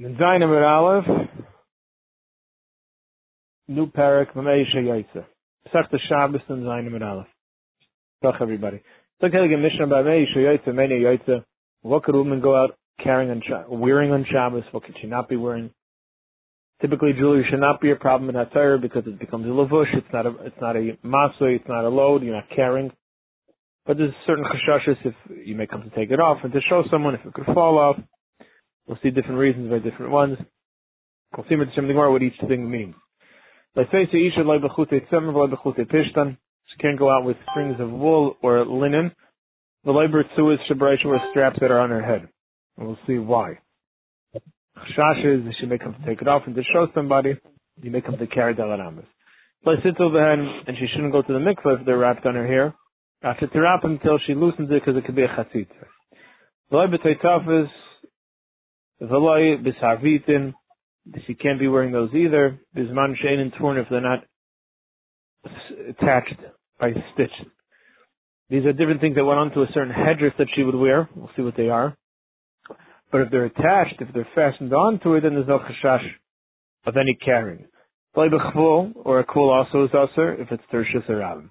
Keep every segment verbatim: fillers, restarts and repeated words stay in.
Zayin Amud Aleph, new parak Mameisha Yaitza. Pesachta Shabbos and Zayin Amud Aleph. Pesach everybody. Look at the Mishnah by Mameisha Yaitza, Mania Yaitza. What could a woman go out carrying on wearing on Shabbos? What could she not be wearing? Typically, jewelry should not be a problem in Hatzara because it becomes a lavush. It's not a, it's not a masui. It's not a load. You're not carrying. But there's certain chashashis if you may come to take it off and to show someone if it could fall off. We'll see different reasons by different ones. We'll see what each thing means. Like say she can't go out with strings of wool or linen. The labor tzu is shabraisha or straps that are on her head. And we'll see why. Chashashis she may come to take it off and to show somebody. You may come to carry dalaramas. Like sits over her and she shouldn't go to the mikveh if they're wrapped on her hair. After to wrap until she loosens it because it could be a chatzitza. She can't be wearing those either. Bisman shein and torn if they're not attached by stitch. These are different things that went onto a certain headdress that she would wear. We'll see what they are. But if they're attached, if they're fastened onto it, then there's no chashash of any carrying. Or a kvul also is usher if it's tershis or rabim.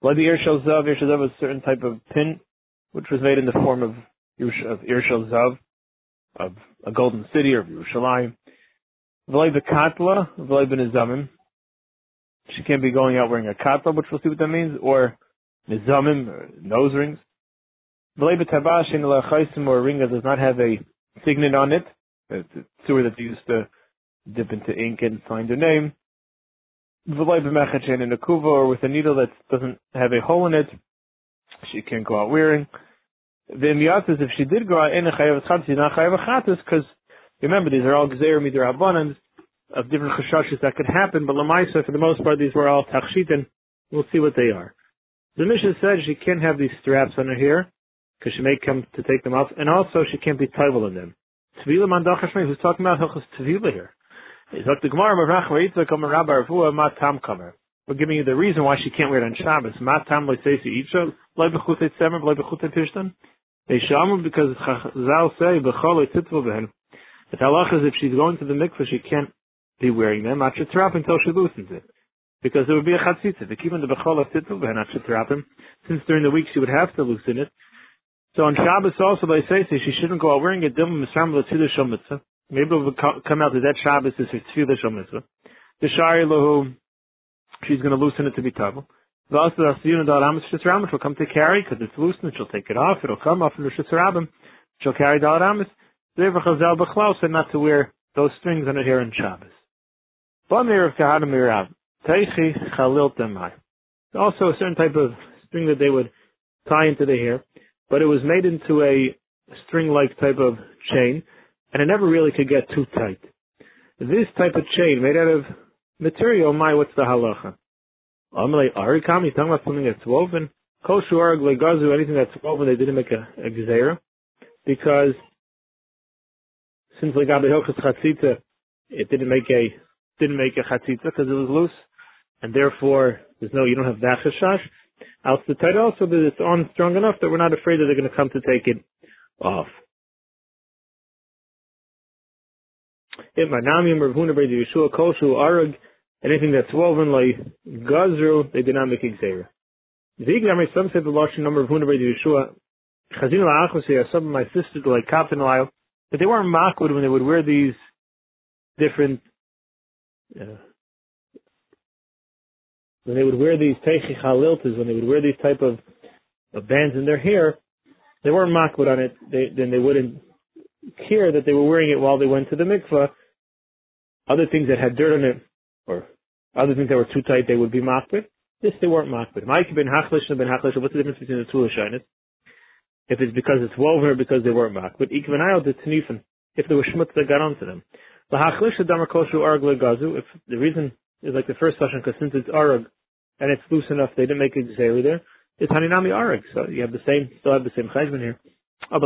Bloody Irshel Zav, Irshel Zav was a certain type of pin, which was made in the form of Irshel Zav, of a golden city, or of Yerushalayim. V'lai v'katla, v'lai v'nizamim. She can't be going out wearing a katla, which we'll see what that means, or nizamim, or nose rings. V'lai v'tabah, shein la'chaisim, or a ring that does not have a signet on it. It's a sewer that they used to dip into ink and sign their name. Or with a needle that doesn't have a hole in it, she can't go out wearing. The miyatas, if she did go out, she's not chayav chatas, because remember these are all gezerim midrabanan of different chashashis that could happen. But lamaisa, for the most part, these were all tachshitin. We'll see what they are. The Mishnah said she can't have these straps on her hair because she may come to take them off, and also she can't be tovel in them. Tevila mandachashmei, who's talking about hilchos tevila here? We're giving you the reason why she can't wear it on Shabbos. Because Chazal say the halach is if she's going to the mikveh, she can't be wearing them until she loosens it, because it would be a chatzitza. Since during the week she would have to loosen it, so on Shabbos also they say she shouldn't go out wearing it. Maybe it will come out that that Shabbos is her tefillah shel mitzvah. The shari lohu, she's going to loosen it to be tavel. The also the asiyun dalaramis shesarabim, she'll come to carry because it's loosened. She'll take it off. It'll come off from shesarabim. She'll carry dalaramis. Therefore, Chazal b'chlau said not to wear those strings on her hair on Shabbos. Bamir of kahanim irav teichi chalil temai. Also a certain type of string that they would tie into the hair, but it was made into a string-like type of chain. And it never really could get too tight. This type of chain made out of material, my, what's the halacha? Amalei arikam, you're talking about something that's woven. Koshu arag legazu, anything that's woven, they didn't make a, a gzeira. Because since legabe hilchos chatzitza, it didn't make a, didn't make a chatzitza because it was loose. And therefore, there's no, you don't have that chashash. Out the tight also that it's on strong enough that we're not afraid that they're going to come to take it off. Anything that's woven like gazru, they did not make xera. Some said the large number of Hunabay Yeshua, Chazin La'achusya, some of my sisters like Kaptan Lyle, that they weren't makud when they would wear these different uh, when they would wear these teichi chaliltas, when they would wear these type of, of bands in their hair, they weren't makud on it, they, then they wouldn't care that they were wearing it while they went to the mikveh. Other things that had dirt on it, or other things that were too tight, they would be makbid. This, they weren't makbid. Ma'ik ben hachlish and ben hachlish, what's the difference between the two shaynas? If it's because it's woven or because they weren't makbid. Ik ben ayal de tenifen, if there were shmutz that got onto them. The hachlish adamar kosher arag legazu, if the reason is like the first session, because since it's arag and it's loose enough, they didn't make a gzeira there, it's haninami arag. So you have the same, still have the same cheshbon here. But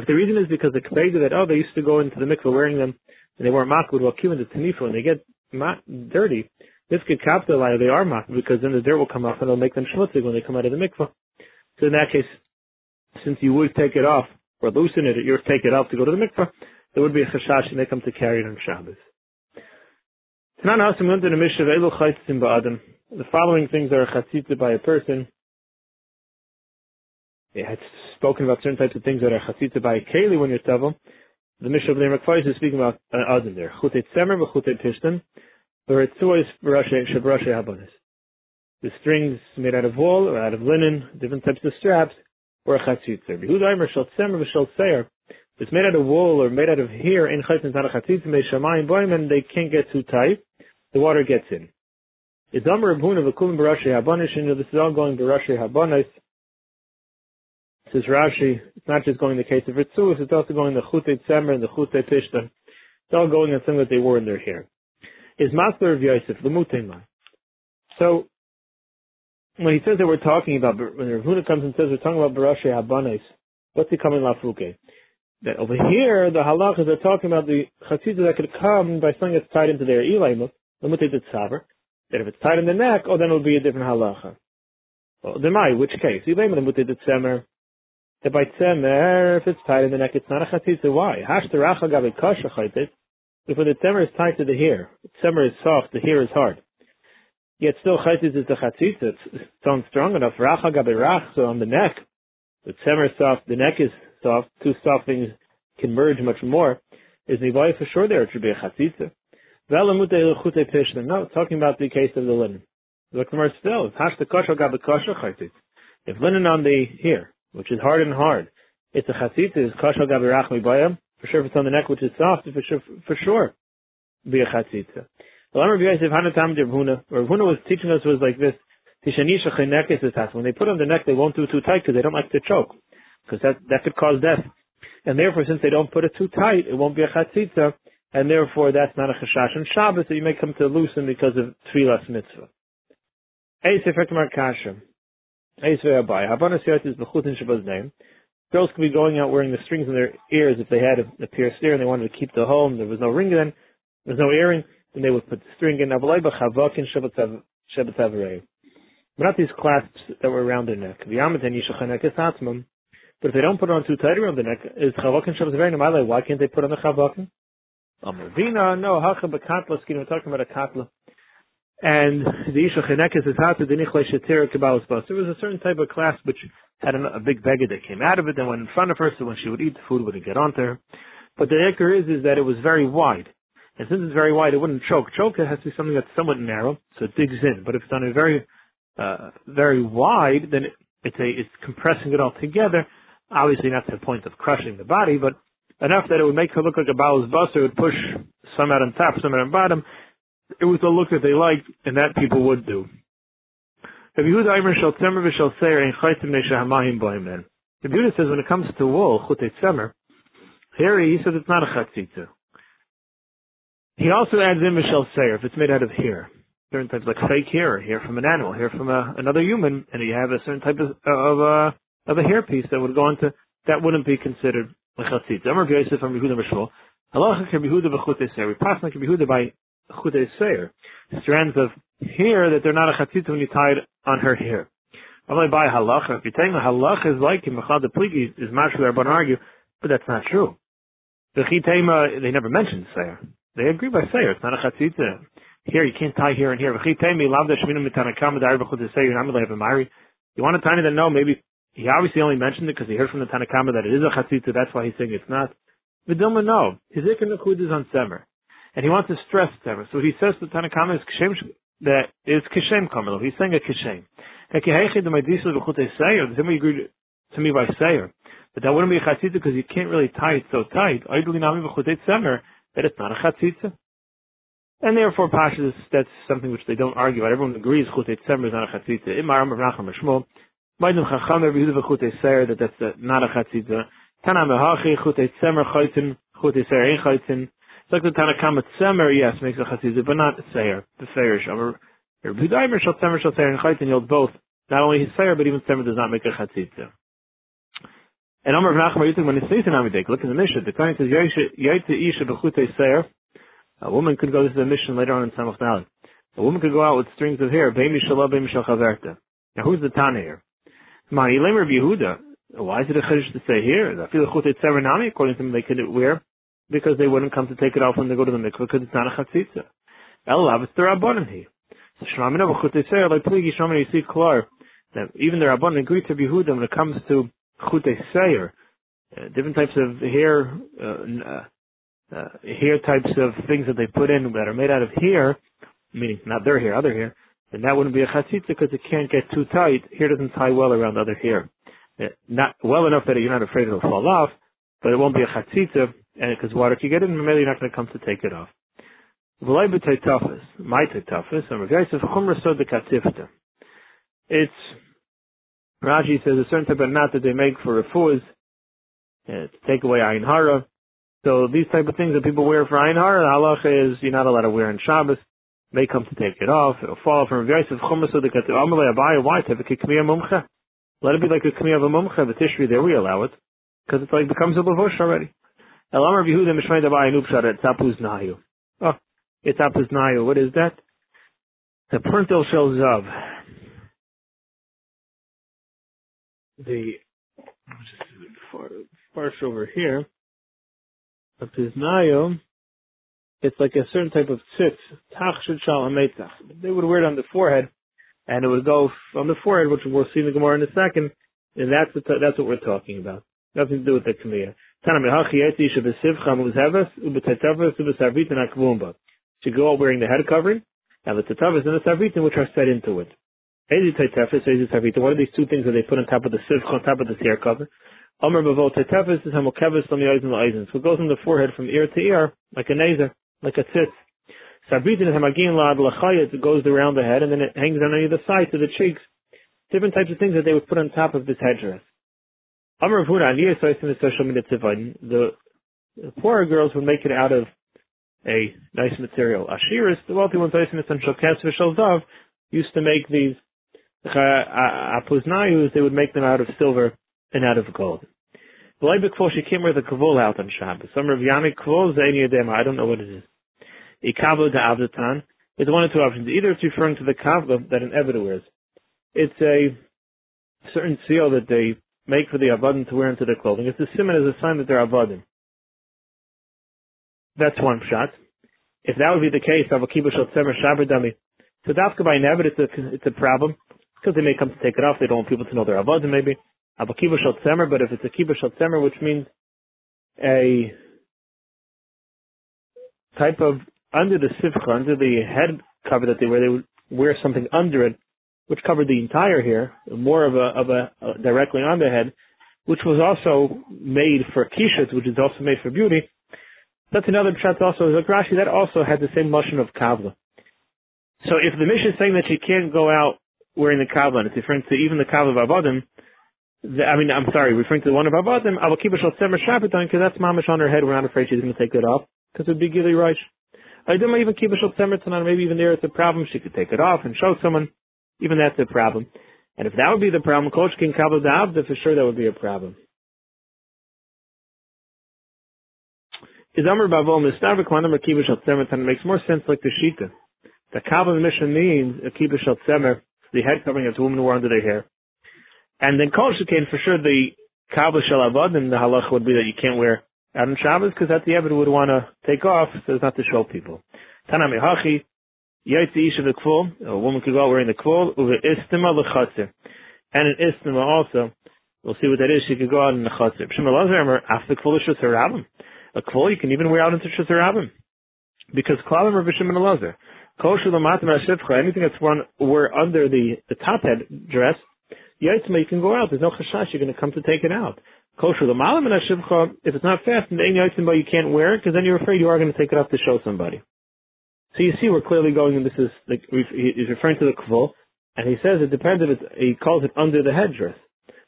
if the reason is because the kepeidu that, oh, they used to go into the mikveh wearing them and they weren't makud, well, kiven the tenifa, when they get ma- dirty, this could capitalize, they are makud, because then the dirt will come off and it'll make them shmutzig when they come out of the mikveh. So in that case, since you would take it off or loosen it, you take it out to go to the mikveh, there would be a chashash and they come to carry it on Shabbos. The following things are chatzitza by a person. It had spoken about certain types of things that are chatzitza by a keli when you're tevel. The Mishnah of Bnei Merkvais is speaking about an adam there. Chutet semer v'chutet pishtan, v'retzuos shebrashe habonis. The strings made out of wool or out of linen, different types of straps, or a chatzitza. B'hudaimer shel semer v'shel seir. If it's made out of wool or made out of hair, in chayt is not a chatzitza. Meishamayim boim, and they can't get too tight. The water gets in. It's amar Rabbeinu v'kulim b'rashe habonis. You know, this is all going b'rashe habonis. Says Rashi, it's not just going in the case of Ritzuos, it's also going in the Chutei Tzemer and the Chutei Pishtan. It's all going on something that they wore in their hair. Is Masler of Yosef, L'muteimai. So, when he says that we're talking about, when Rav Huna comes and says we're talking about Barashe Habanes, what's he coming Lafuke? That over here, the halachas are talking about the Chatzitza that could come by something that's tied into their Elaimut, L'mutei Tzaver, that if it's tied in the neck, oh, then it'll be a different halacha. Well, Demai, which case? Elaimut L'mutei Tzemer. That by tzemer, if it's tied in the neck, it's not a chatzitza. Why? If the tzemer is tied to the hair, the tzemer is soft, the hair is hard. Yet still chatzitza is the chatzitza. It's sounds strong enough. Racha gabe rach, so on the neck, the tzemer is soft, the neck is soft. Two soft things can merge much more. Is nivai for sure there? It should be a chatzitza. No, talking about the case of the linen. The gemara still hashta kasha gabe kasha chatzitza. If linen on the hair, which is hard and hard, it's a chatzitza. It's kashal gabirach mibayam. For sure, if it's on the neck, which is soft, for sure, for sure, be a chatzitza. The Lamar of Yosef Hanatam de Rav Huna. Rav Huna was teaching us was like this: when they put on the neck, they won't do too tight because they don't like to choke, because that that could cause death. And therefore, since they don't put it too tight, it won't be a chatzitza, and therefore that's not a chashash on Shabbos that you may come to loosen because of tefillas mitzvah. Eisefek mar kashem. Girls could be going out wearing the strings in their ears if they had a, a pierced ear and they wanted to keep the hole and there was no ring then, there was no earring, then they would put the string in. But not these clasps that were around their neck. But if they don't put it on too tight around the neck, is chavakin shabbat zavreim? Why can't they put on the chavakin? No, we're talking about a katla. And the Isha Chenekes is hatu denichle shetira kabbalas bus. There was a certain type of class which had a, a big beggar that came out of it and went in front of her, so when she would eat, the food wouldn't get onto her. But the anchor is is that it was very wide, and since it's very wide, it wouldn't choke. Choke it has to be something that's somewhat narrow, so it digs in. But if it's on a very, uh, very wide, then it, it's a it's compressing it all together. Obviously, not to the point of crushing the body, but enough that it would make her look like a kabbalas bus. It would push some out on top, some out on bottom. It was the look that they liked, and that people would do. The Buddha says when it comes to wool, chutet semer, here he says it's not a chatzitza. He also adds in v'shel seir, if it's made out of hair. Certain types like fake hair, or hair from an animal, hair from a, another human, and you have a certain type of of, uh, of a hair piece that would go into, that wouldn't be considered a chatzitza. Strands of hair that they're not a chatzitza when you tie it on her hair. Only by halacha. If you're telling the halacha is like him, the pligi is mashal rabban argue, but that's not true. The chitema they never mentioned seir. They agree by seir. It's not a chatzitza. Here you can't tie here and here. You want to tie it to know maybe he obviously only mentioned it because he heard from the Tanakama that it is a chatzitza. That's why he's saying it's not. V'dilma no. His ikan nukud is on semer. And he wants to stress semer. So he says the Tanakama is Kishem, that is Kishem Kamelo. He's saying a Kishem. The same way you agreed to me by Seir. But that wouldn't be a chatzitza because you can't really tie it so tight. That it's not a chatzitza. And therefore, Pasha, that's something which they don't argue about. Everyone agrees Chutet Semer is not a chatzitza. That that's not a chatzitza. Tana mehachi Chutet Semer chaytin Chutet Seir ein chaytin. Like the Tanakama Tzemer, yes, makes a chatzitza, but not Seir, the Seir Shamer. Rabbi Daimer shall Tzemer shall Seir and Chaytin yield both. Not only his Seir, but even Tzemer does not make a chatzitza. And Amar Rav Nachman Yitzchak when he says in Amidek, look in the Mishnah. The Tanya says Yaitze Isha b'chutei Seir. A woman could go. This is a Mishnah later on in Samach Dalet. A woman could go out with strings of hair. Beim Yishalab Beim Yishal Chaverta. Now who's the Tanya here? Ma'ilem Rabbi Yehuda. Why is it a chiddush to say here? I feel chutei tzever nami. According to them, they couldn't wear because they wouldn't come to take it off when they go to the mikveh because it's not a chatzitza. Elav, it's the rabbanon here. So shramina b'chutei tzever like pligi shramina. You see klar that even the rabbanon agreed to Yehudim when it comes to chutei tzever, uh, different types of hair, uh, uh, hair types of things that they put in that are made out of hair, meaning not their hair, other hair. Then that wouldn't be a chatzitza because it can't get too tight. Hair doesn't tie well around other hair. Not well enough that you're not afraid it'll fall off, but it won't be a chatzitza, and because water can get in, maybe you're not going to come to take it off. V'lai b'taytafis, my taytafis, and Rav Yosef chumra sod dekatifta. It's Rashi says a certain type of knot that they make for refuz uh, to take away ayin hara. So these type of things that people wear for ayin hara, the halacha is you're not allowed to wear on Shabbos. They come to take it off. It'll fall from Rav Yosef chumra sod dekatifta. Amalei Abaye, why tevik k'miyah mumcha? Let it be like a k'miyah of a mumcha, the tishri, there we allow it, because it's like, becomes a levosh already. Elamar v'yehuda mishmei dabai nupshar et tapuz nayu. Oh, et tapuz nayu, what is that? The perntil shel zav. The, I'll just farsh over here. Tapuz nayu, it's like a certain type of tzitz, tachshit shal hametzach. They would wear it on the forehead. And it would go on the forehead, which we'll see in the Gemara in a second. And that's what, that's what we're talking about. Nothing to do with the Kamiya. Should go out wearing the head covering, and the tetavas and the sarvitin, which are set into it. What are these two things that they put on top of the sivcha, on top of the hair cover? So it goes on the forehead from ear to ear, like a nazar, like a tzitz. It goes around the head and then it hangs down on either side to the cheeks. Different types of things that they would put on top of this headdress. The poorer girls would make it out of a nice material. Ashiris, the wealthy ones, used to make these apuznayus, they would make them out of silver and out of gold. She can't wear the kavul out on Shabbos. I don't know what it is. Ikavla da'avdatan. It's one of two options. Either it's referring to the kavla that an eved wears. It's a certain seal that they make for the avadim to wear into their clothing. It's a siman as a sign that they're avadim. That's one shot. If that would be the case, avakiba shel tzemer shaber dami. So dafka by an eved, it's a, it's a problem. Because they may come to take it off. They don't want people to know they're avadim maybe. Avakiba shel tzemer, but if it's a kiba shel tzemer, which means a type of under the sivcha, under the head cover that they wear, they would wear something under it, which covered the entire hair, more of a, of a, uh, directly on the head, which was also made for kishas, which is also made for beauty. That's another pshat also, like Rashi, that also had the same notion of kavla. So if the Mishnah is saying that she can't go out wearing the kavla, and it's referring to even the kavla of Avadim, the, I mean, I'm sorry, referring to the one of Avadim, avakiba shal tzemer shabetan, because that's mamish on her head, we're not afraid she's going to take that off, because it would be gili reish. I don't even keep a shul tzemer tonight. Maybe even there it's a problem. She could take it off and show someone. Even that's a problem. And if that would be the problem, Kolchkin Kabel Da'avda, for sure that would be a problem. Is Amr Bavol Mistavik Lanam Akiba Shal Tzemer Tana? It makes more sense like the Shita. The Kabel Mishnah means Akiba Shal Tzemer, the head covering that the women wore under their hair. And then Kolchkin, for sure the Kabel Shal Avadim, the halacha would be that you can't wear out on Shabbos, because at the Eved would want to take off, so it's not to show people. Tanami Hachi, Yaitzi Ish of the Kvul, a woman could go out wearing the Kvul, Uve Istima L'Chatzir. And in Istima also, we'll see what that is, she could go out in the Chatzir. Pshimalazer, after the Kvul is Shusarabim. A Kvul you can even wear out into Shusarabim. Because Klavim or Vishimalazer, Koshu Lamatim HaShivcha, anything that's worn, wore under the, the top head dress, Yaitzma, you can go out, there's no Chashash, you're going to come to take it out. Kosher the malam and hashivcha. If it's not fast, and you can't wear it because then you're afraid you are going to take it off to show somebody. So you see, we're clearly going, and this is like he's referring to the kvul, and he says it depends if it's. He calls it under the headdress.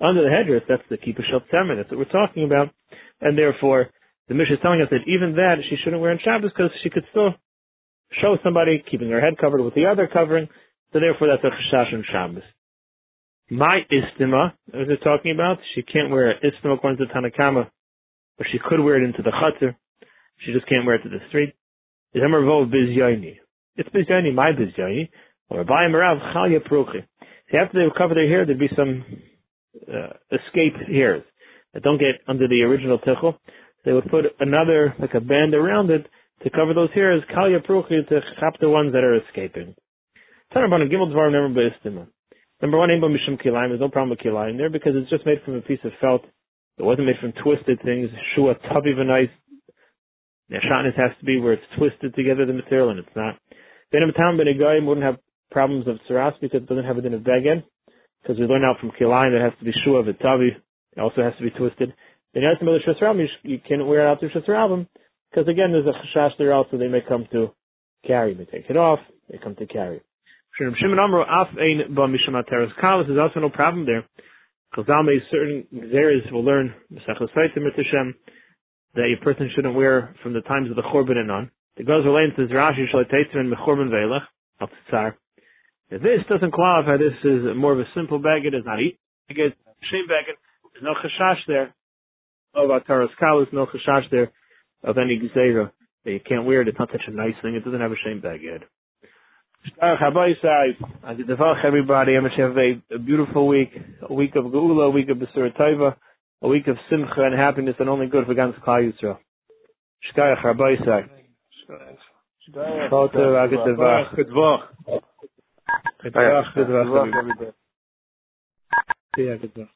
Under the headdress, that's the kippah shel tzemer. That's what we're talking about, and therefore the Mishnah is telling us that even that she shouldn't wear on Shabbos because she could still show somebody keeping her head covered with the other covering. So therefore, that's a chashash on Shabbos. My istima, as they're talking about, she can't wear an istima according to Tana Kama, but she could wear it into the chatzar. She just can't wear it to the street. It's bizyani, my bizyani, or by merav chalya pruchi. See, after they would cover their hair, there'd be some uh, escape hairs that don't get under the original tichel. They would put another, like a band around it, to cover those hairs, kal yapruchi, to chap the ones that are escaping. Number one, there's no problem with kilayim there because it's just made from a piece of felt. It wasn't made from twisted things. Shua tavi v'nais. Neshanis has to be where it's twisted together, the material, and it's not. Benim tam ben egayim wouldn't have problems of tsaras because it doesn't have it in a beged. Because we learn out from kilayim that it has to be shua v'tavi. It also has to be twisted. Then you have to know the shasrabim. You can't wear it out through shasrabim because again, there's a chashash there also. They may come to carry. They take it off. They come to carry. This is also no problem there. Chazal made certain gzeres we'll learn that a person shouldn't wear from the times of the Chorban and on. The Gazer Lein says Rashi and mechorban veilach al tsar. This doesn't qualify. This is more of a simple baggage. It's not eat. It's shame baggage. There's no chashash there of ataras kalas. No chashash there of any gzera that you can't wear it. It's not such a nice thing. It doesn't have a shame baggage. I develop everybody. I wish you have a, a beautiful week, a week of Geula, a week of Besurah Taiva, a week of Simcha and happiness, and only good for Gans Klal Yisrael. Shkayach Rabbi Yisrael. Shkayach Rabbi Yisrael.